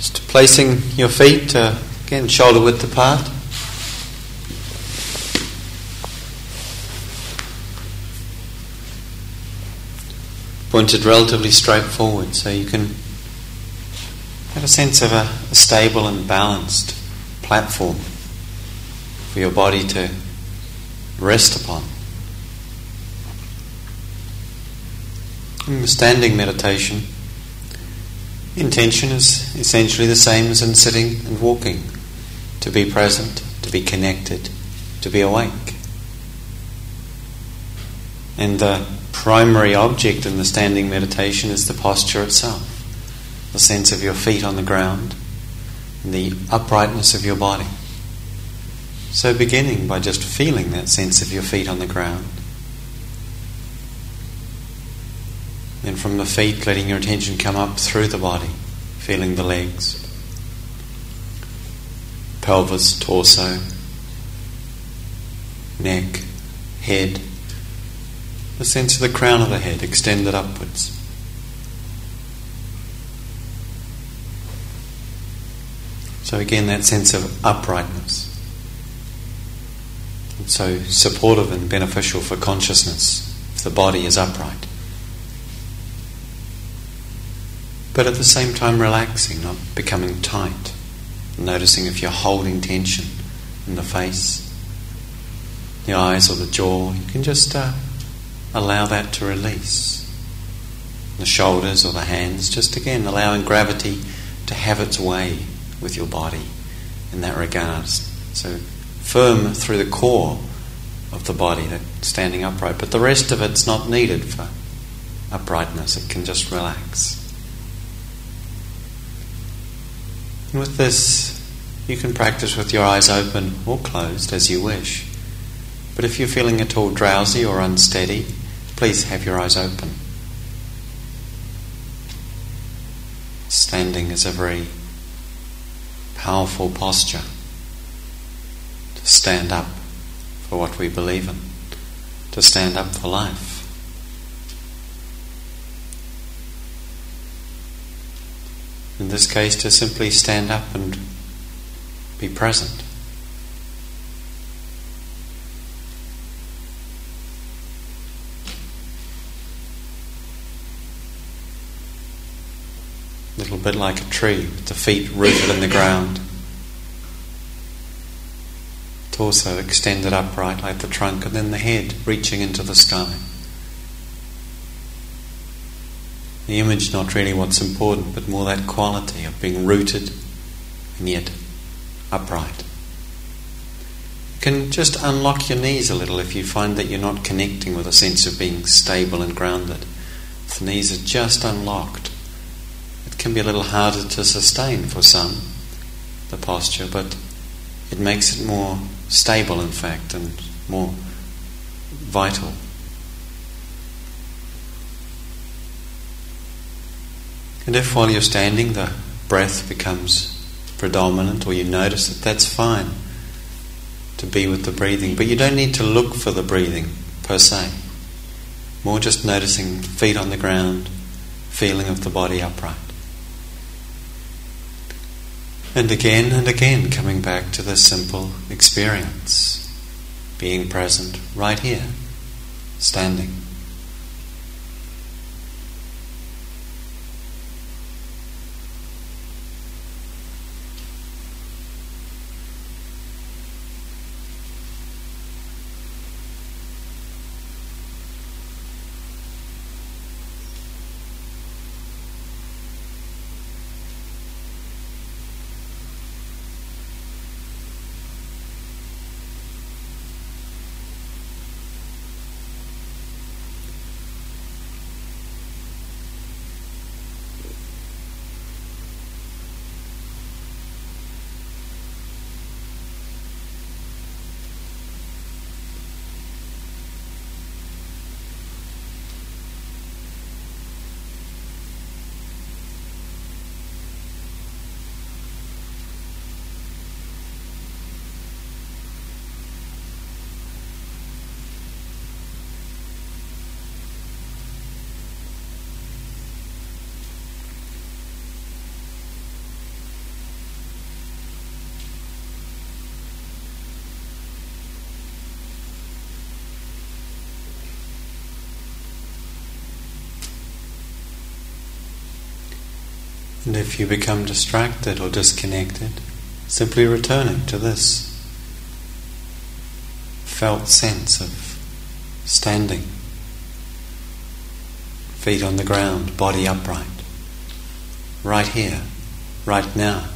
Just placing your feet, again, shoulder width apart. Pointed relatively straight forward, so you can have a sense of a stable and balanced platform for your body to rest upon. In the standing meditation, intention is essentially the same as in sitting and walking. To be present, to be connected, to be awake. And the primary object in the standing meditation is the posture itself. The sense of your feet on the ground, and the uprightness of your body. So beginning by just feeling that sense of your feet on the ground. And from the feet, letting your attention come up through the body, feeling the legs, pelvis, torso, neck, head, the sense of the crown of the head extended upwards. So again, that sense of uprightness. It's so supportive and beneficial for consciousness if the body is upright. But at the same time relaxing, not becoming tight. Noticing if you're holding tension in the face, the eyes or the jaw, you can just allow that to release. The shoulders or the hands, just again allowing gravity to have its way with your body in that regard. So firm through the core of the body, that standing upright. But the rest of it's not needed for uprightness. It can just relax. And with this, you can practice with your eyes open or closed as you wish. But if you're feeling at all drowsy or unsteady, please have your eyes open. Standing is a very powerful posture. To stand up for what we believe in. To stand up for life. In this case, to simply stand up and be present. A little bit like a tree, with the feet rooted in the ground. Torso extended upright like the trunk, and then the head reaching into the sky. The image not really what's important, but more that quality of being rooted and yet upright. You can just unlock your knees a little if you find that you're not connecting with a sense of being stable and grounded. If the knees are just unlocked, it can be a little harder to sustain for some, the posture, but it makes it more stable, in fact, and more vital. And if while you're standing the breath becomes predominant, or you notice it, that's fine, to be with the breathing. But you don't need to look for the breathing per se. More just noticing feet on the ground, feeling of the body upright. And again coming back to this simple experience. Being present right here, standing. And if you become distracted or disconnected, simply returning to this felt sense of standing, feet on the ground, body upright, right here, right now.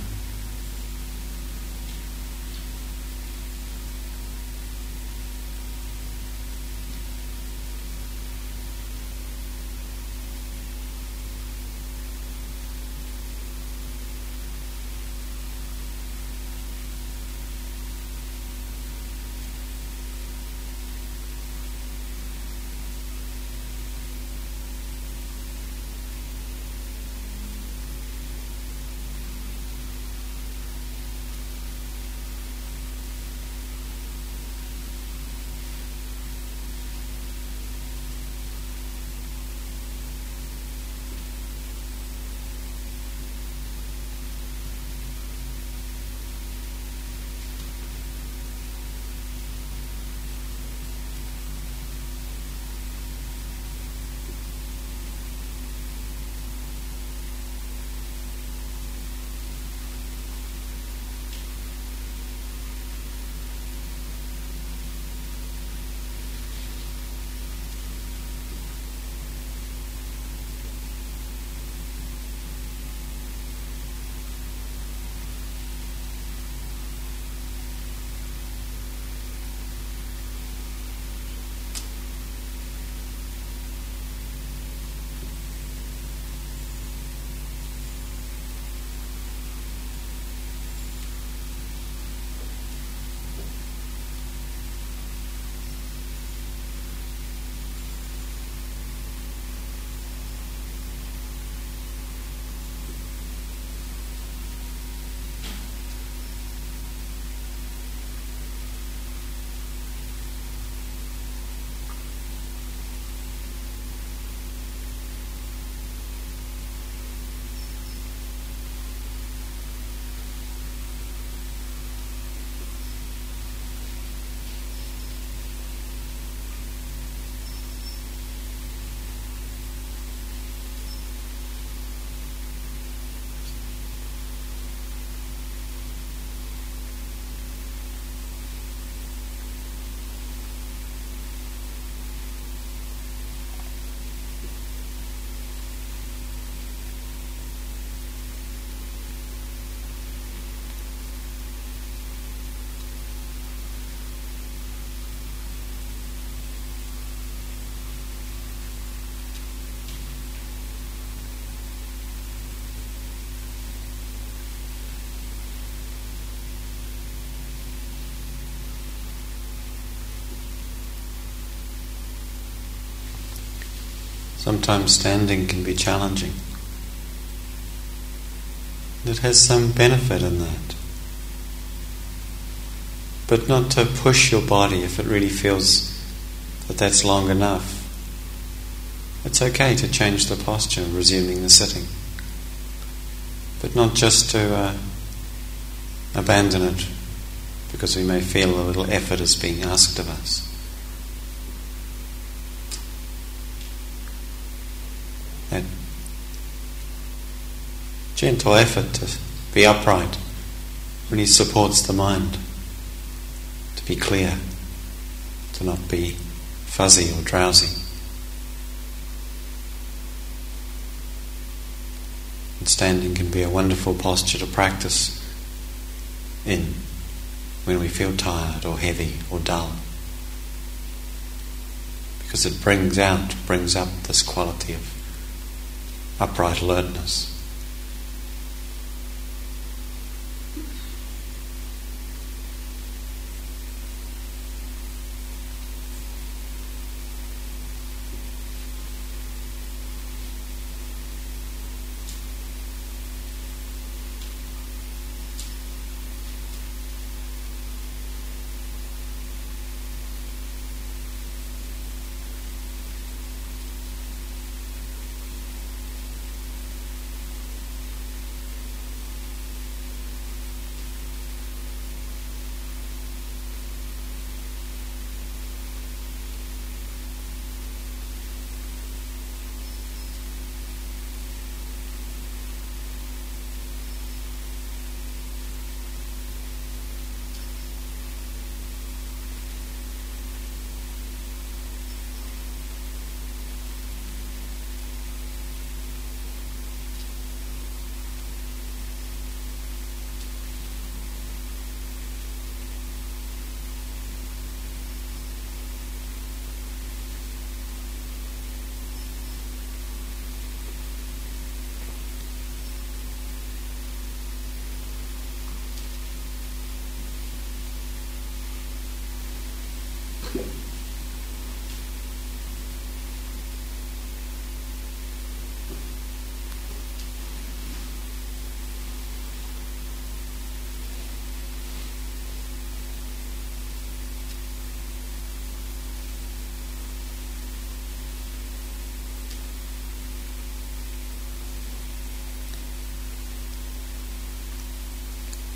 Sometimes standing can be challenging. It has some benefit in that. But not to push your body if it really feels that that's long enough. It's okay to change the posture, resuming the sitting. But not just to abandon it because we may feel a little effort is being asked of us. Gentle effort to be upright really supports the mind, to be clear, to not be fuzzy or drowsy. And standing can be a wonderful posture to practice in when we feel tired or heavy or dull, because it brings up this quality of upright alertness.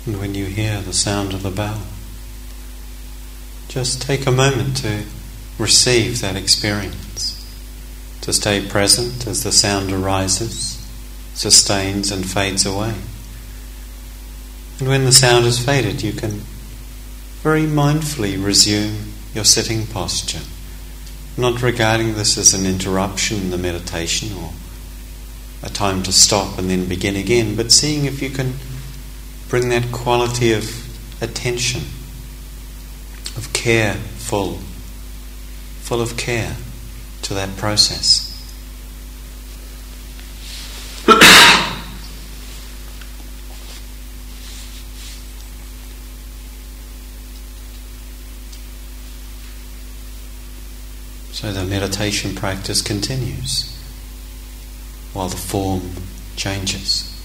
And when you hear the sound of the bell, just take a moment to receive that experience, to stay present as the sound arises, sustains and fades away. And when the sound has faded, you can very mindfully resume your sitting posture, not regarding this as an interruption in the meditation or a time to stop and then begin again, but seeing if you can bring that quality of attention, of care, full of care to that process. So the meditation practice continues while the form changes.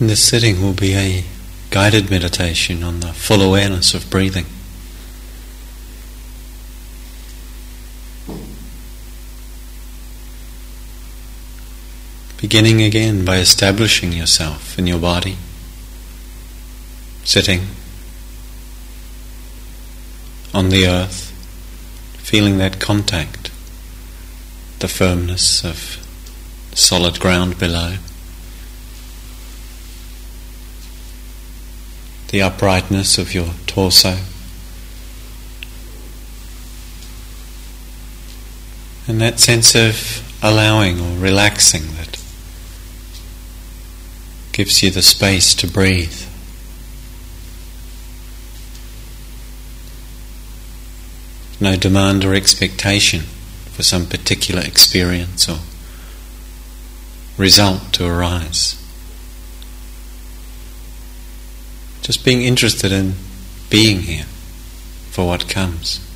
This sitting will be a guided meditation on the full awareness of breathing. Beginning again by establishing yourself in your body, sitting on the earth, feeling that contact, the firmness of solid ground below, the uprightness of your torso, and that sense of allowing or relaxing that gives you the space to breathe. No demand or expectation for some particular experience or result to arise. Just being interested in being here for what comes.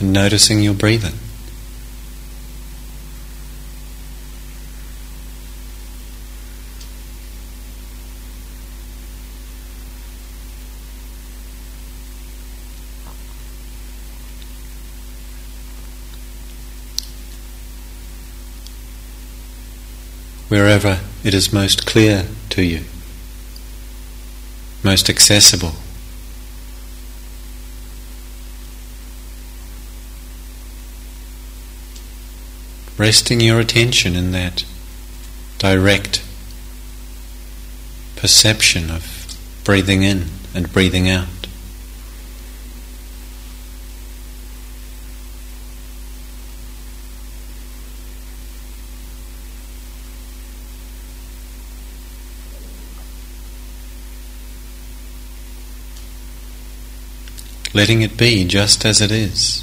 And noticing your breathing. Wherever it is most clear to you, most accessible. Resting your attention in that direct perception of breathing in and breathing out. letting it be just as it is.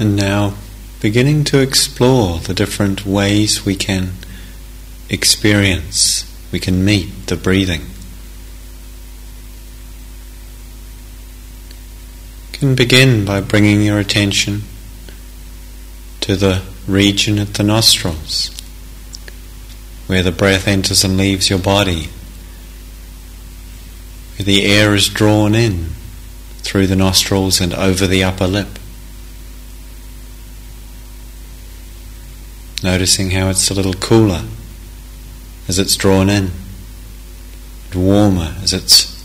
And now, beginning to explore the different ways we can experience, we can meet the breathing. You can begin by bringing your attention to the region at the nostrils, where the breath enters and leaves your body, where the air is drawn in through the nostrils and over the upper lip. Noticing how it's a little cooler as it's drawn in, and warmer as it's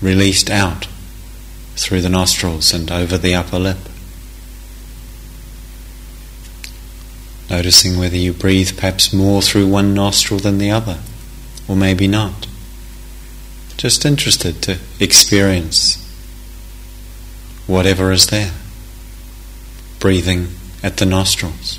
released out through the nostrils and over the upper lip. Noticing whether you breathe perhaps more through one nostril than the other, or maybe not. Just interested to experience whatever is there, breathing at the nostrils.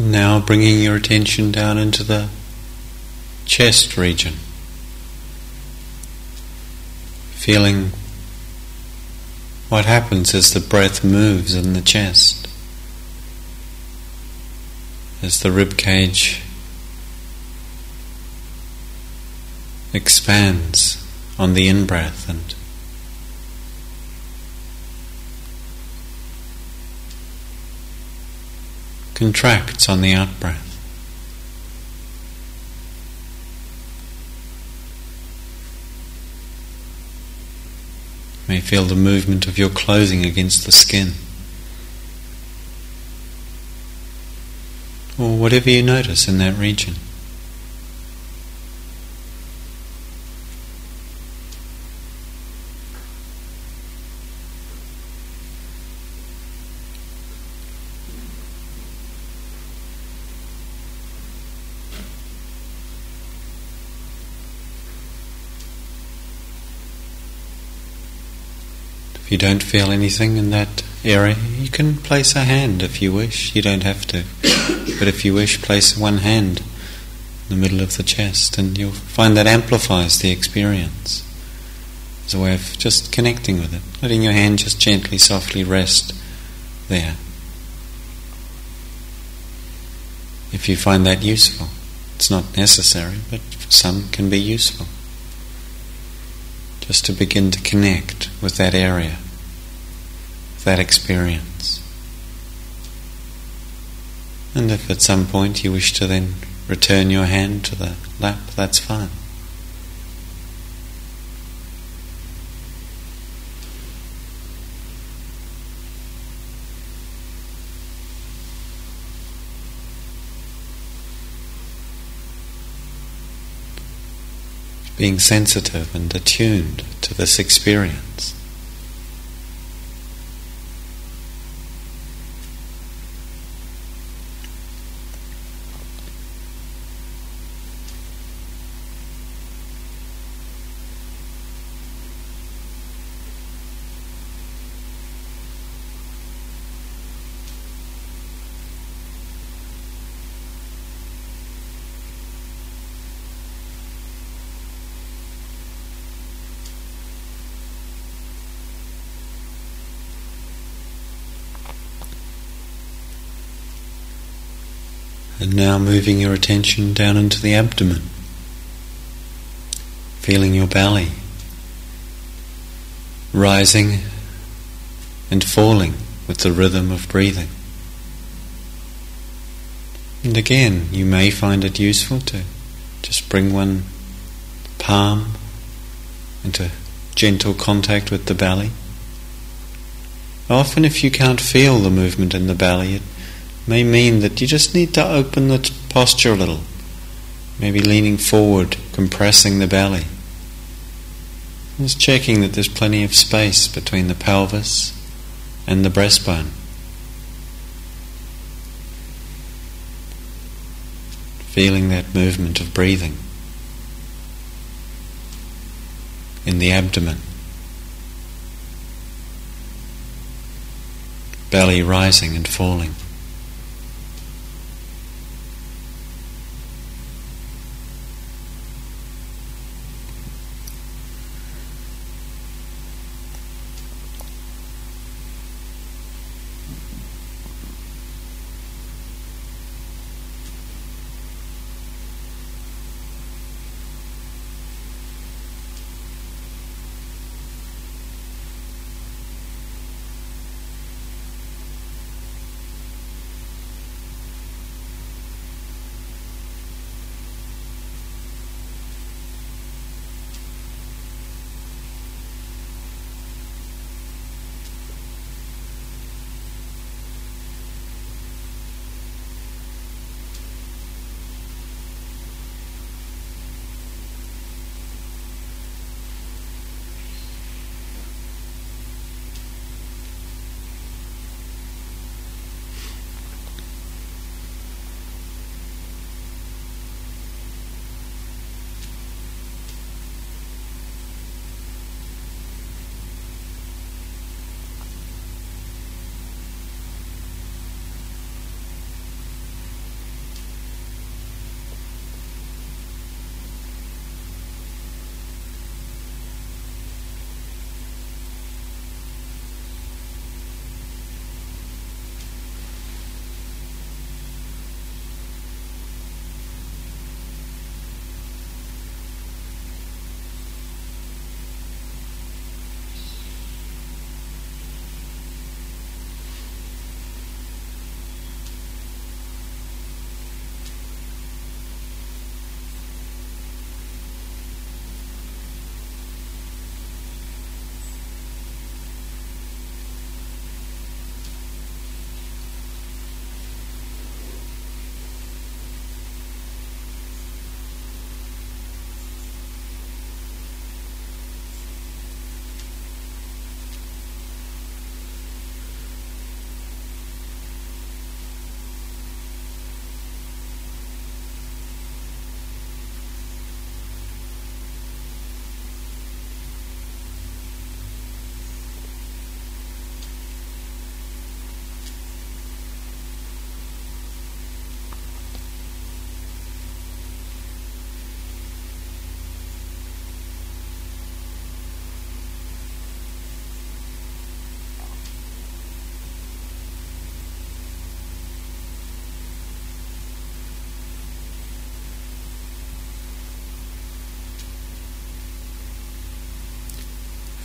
And now bringing your attention down into the chest region, feeling what happens as the breath moves in the chest, as the rib cage expands on the in-breath and contracts on the out-breath. You may feel the movement of your clothing against the skin, or whatever you notice in that region. If you don't feel anything in that area, you can place a hand if you wish. You don't have to. But if you wish, place one hand in the middle of the chest, and you'll find that amplifies the experience. It's a way of just connecting with it, letting your hand just gently, softly rest there, if you find that useful. It's not necessary, but for some can be useful. Just to begin to connect with that area, with that experience. And if at some point you wish to then return your hand to the lap, that's fine. Being sensitive and attuned to this experience. And now moving your attention down into the abdomen, feeling your belly rising and falling with the rhythm of breathing. And again, you may find it useful to just bring one palm into gentle contact with the belly. Often if you can't feel the movement in the belly, it may mean that you just need to open the posture a little, maybe leaning forward, compressing the belly, just checking that there's plenty of space between the pelvis and the breastbone, feeling that movement of breathing in the abdomen, belly rising and falling.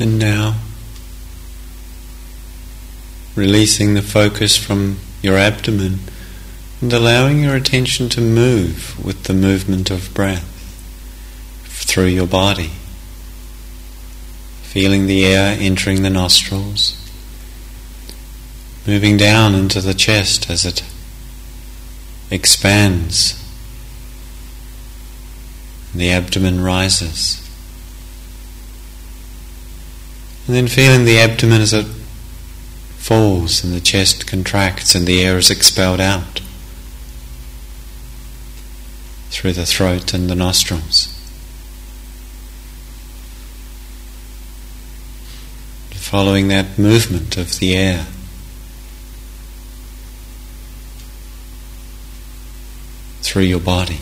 and now, releasing the focus from your abdomen and allowing your attention to move with the movement of breath through your body, feeling the air entering the nostrils, moving down into the chest as it expands, the abdomen rises, and then feeling the abdomen as it falls and the chest contracts and the air is expelled out through the throat and the nostrils. Following that movement of the air, through your body.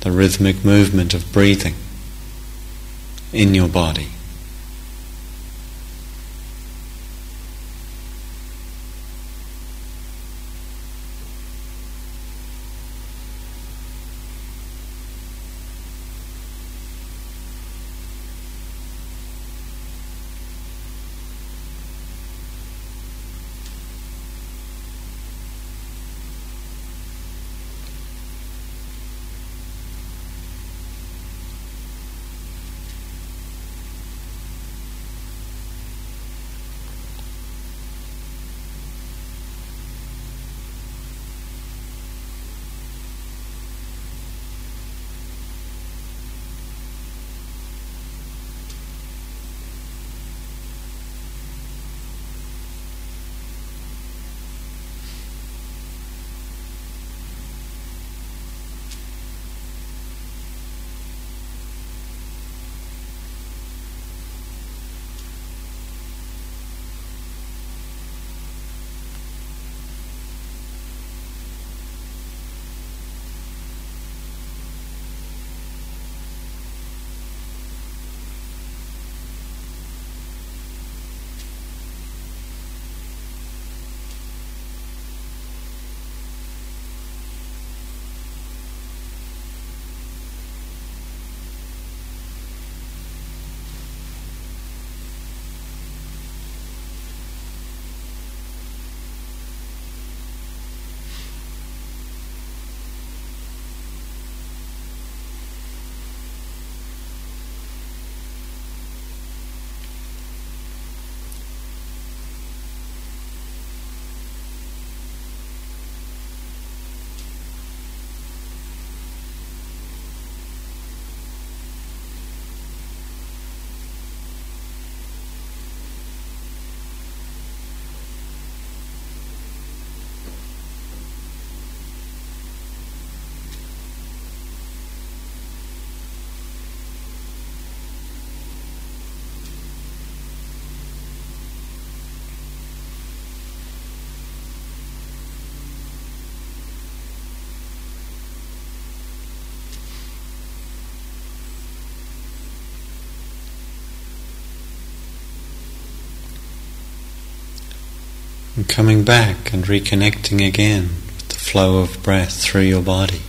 The rhythmic movement of breathing in your body. And coming back and reconnecting again with the flow of breath through your body.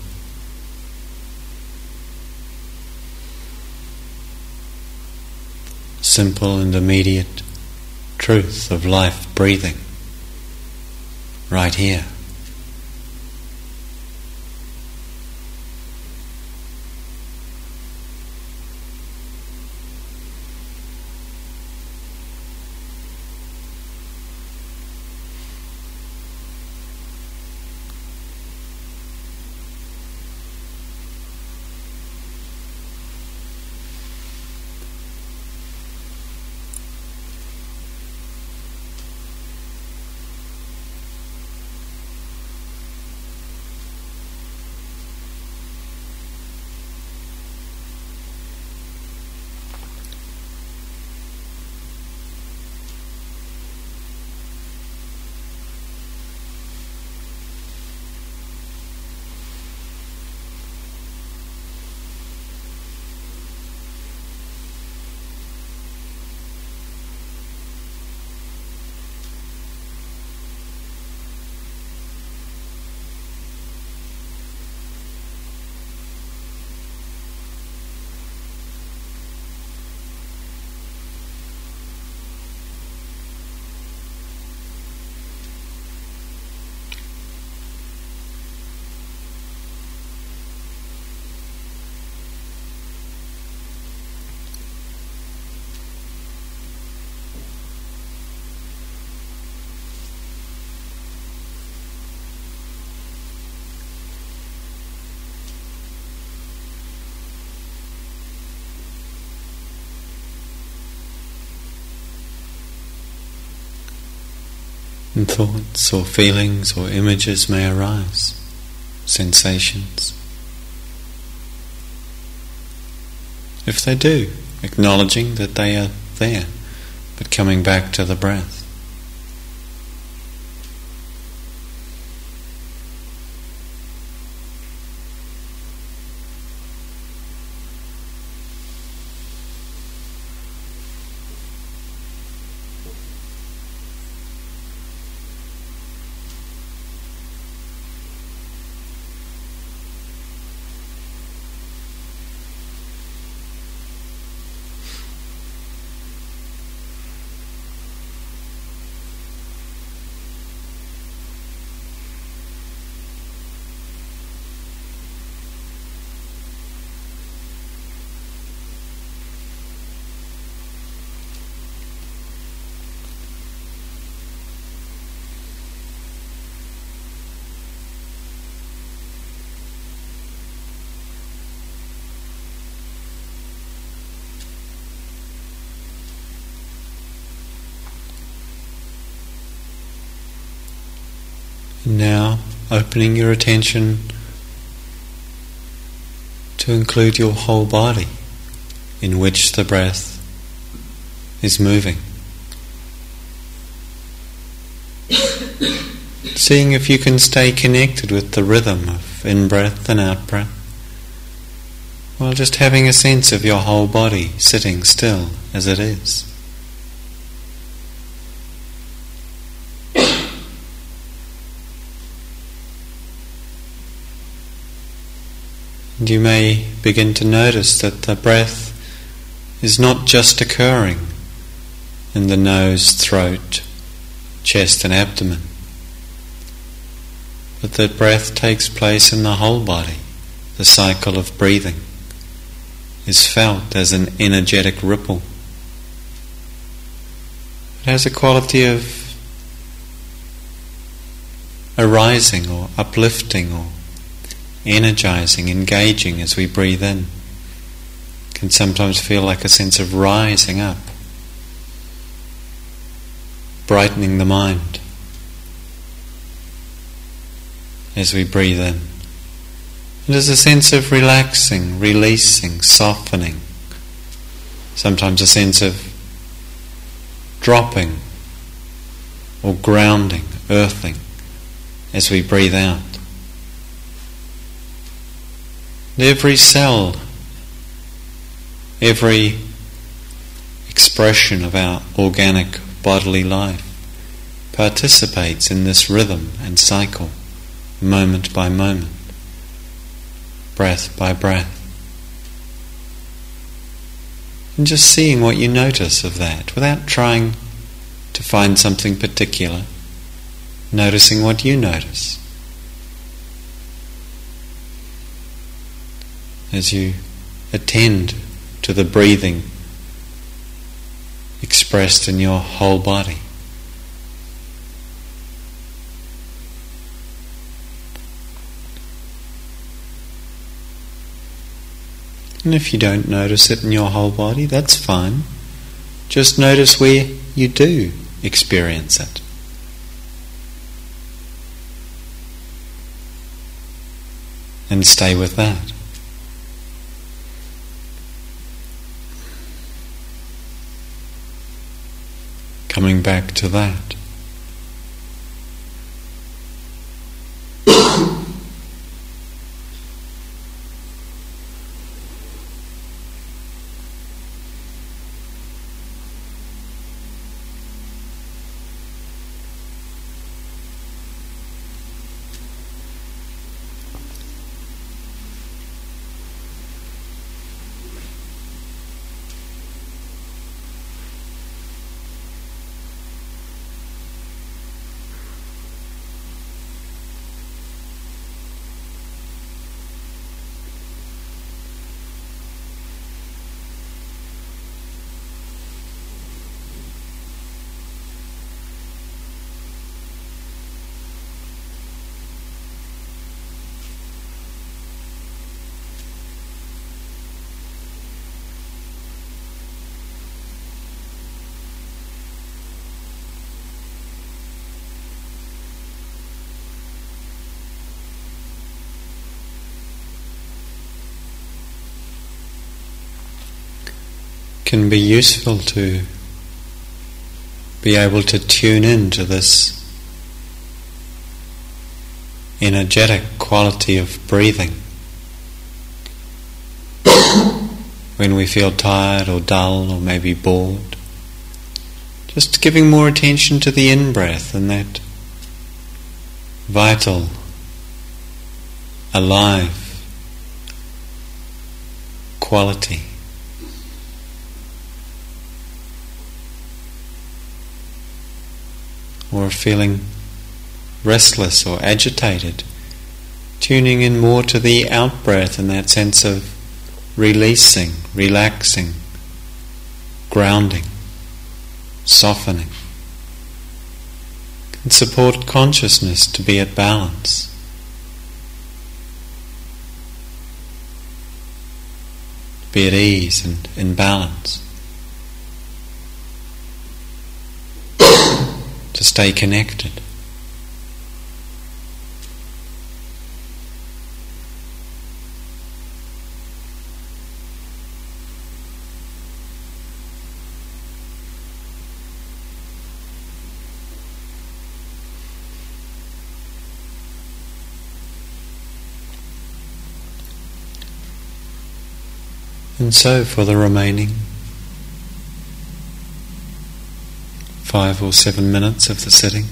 Simple and immediate truth of life breathing right here. And thoughts or feelings or images may arise, sensations. If they do, acknowledging that they are there, but coming back to the breath. Now opening your attention to include your whole body in which the breath is moving. Seeing if you can stay connected with the rhythm of in-breath and out-breath while just having a sense of your whole body sitting still as it is. And you may begin to notice that the breath is not just occurring in the nose, throat, chest and abdomen, but that breath takes place in the whole body. The cycle of breathing is felt as an energetic ripple. It has a quality of arising or uplifting or energizing, engaging as we breathe in. Can sometimes feel like a sense of rising up, brightening the mind as we breathe in. And there's a sense of relaxing, releasing, softening. Sometimes a sense of dropping or grounding, earthing as we breathe out. Every cell, every expression of our organic bodily life participates in this rhythm and cycle, moment by moment, breath by breath. And just seeing what you notice of that, without trying to find something particular, noticing what you notice. As you attend to the breathing expressed in your whole body. And if you don't notice it in your whole body, that's fine. Just notice where you do experience it. And stay with that. Coming back to that. can be useful to be able to tune into this energetic quality of breathing. When we feel tired or dull or maybe bored, just giving more attention to the in-breath and that vital, alive quality. Or feeling restless or agitated, tuning in more to the out-breath and that sense of releasing, relaxing, grounding, softening, can support consciousness to be at balance. Be at ease and in balance. To stay connected. And so for the remaining 5 or 7 minutes of the sitting,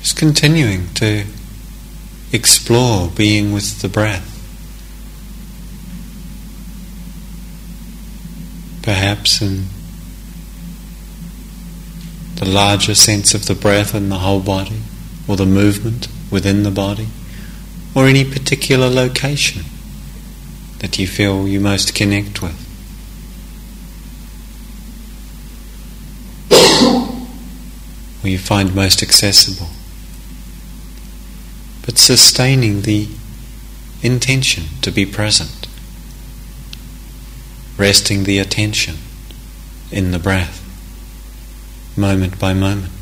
just continuing to explore being with the breath. Perhaps in the larger sense of the breath in the whole body, or the movement within the body, or any particular location that you feel you most connect with. Or you find most accessible. But sustaining the intention to be present. Resting the attention in the breath, moment by moment.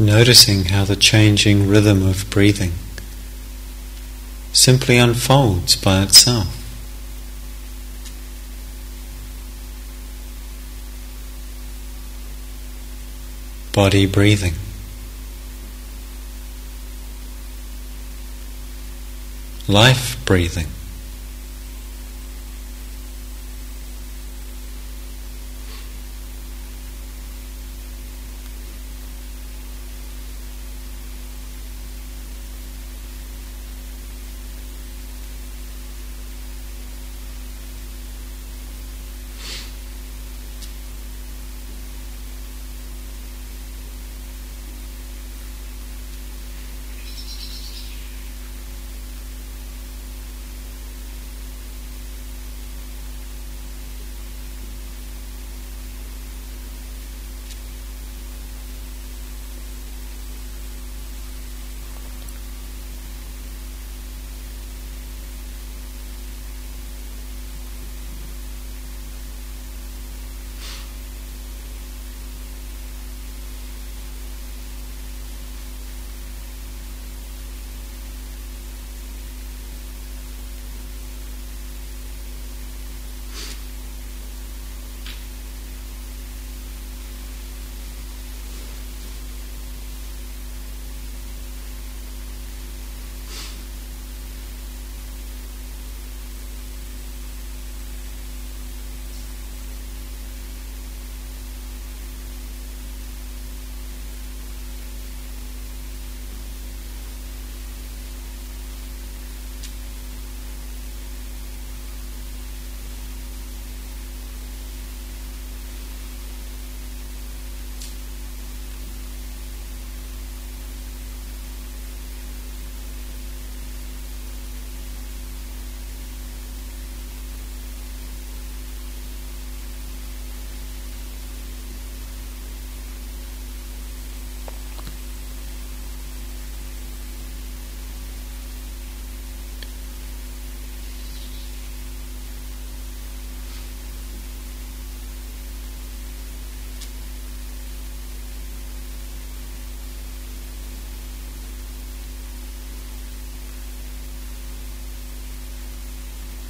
Noticing how the changing rhythm of breathing simply unfolds by itself. Body breathing. Life breathing.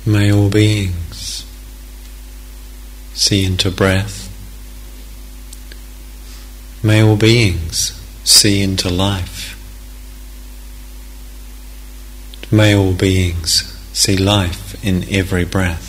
May all beings see into breath. May all beings see into life. May all beings see life in every breath.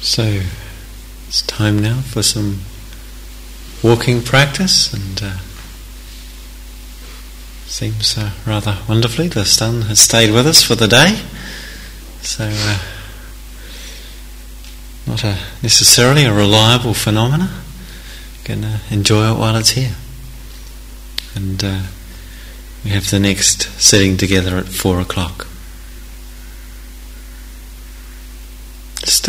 So it's time now for some walking practice, and seems rather wonderfully the sun has stayed with us for the day, so not necessarily a reliable phenomena. You can enjoy it while it's here, and we have the next sitting together at 4:00. Just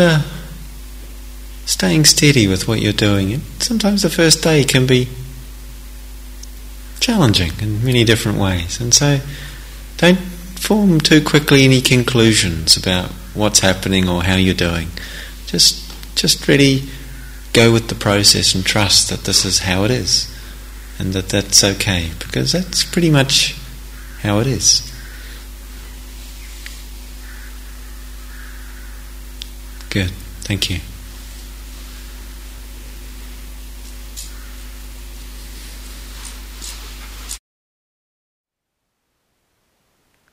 staying steady with what you're doing. And sometimes the first day can be challenging in many different ways, and so don't form too quickly any conclusions about what's happening or how you're doing. Just really go with the process and trust that this is how it is, and that that's okay, because that's pretty much how it is. Good, thank you.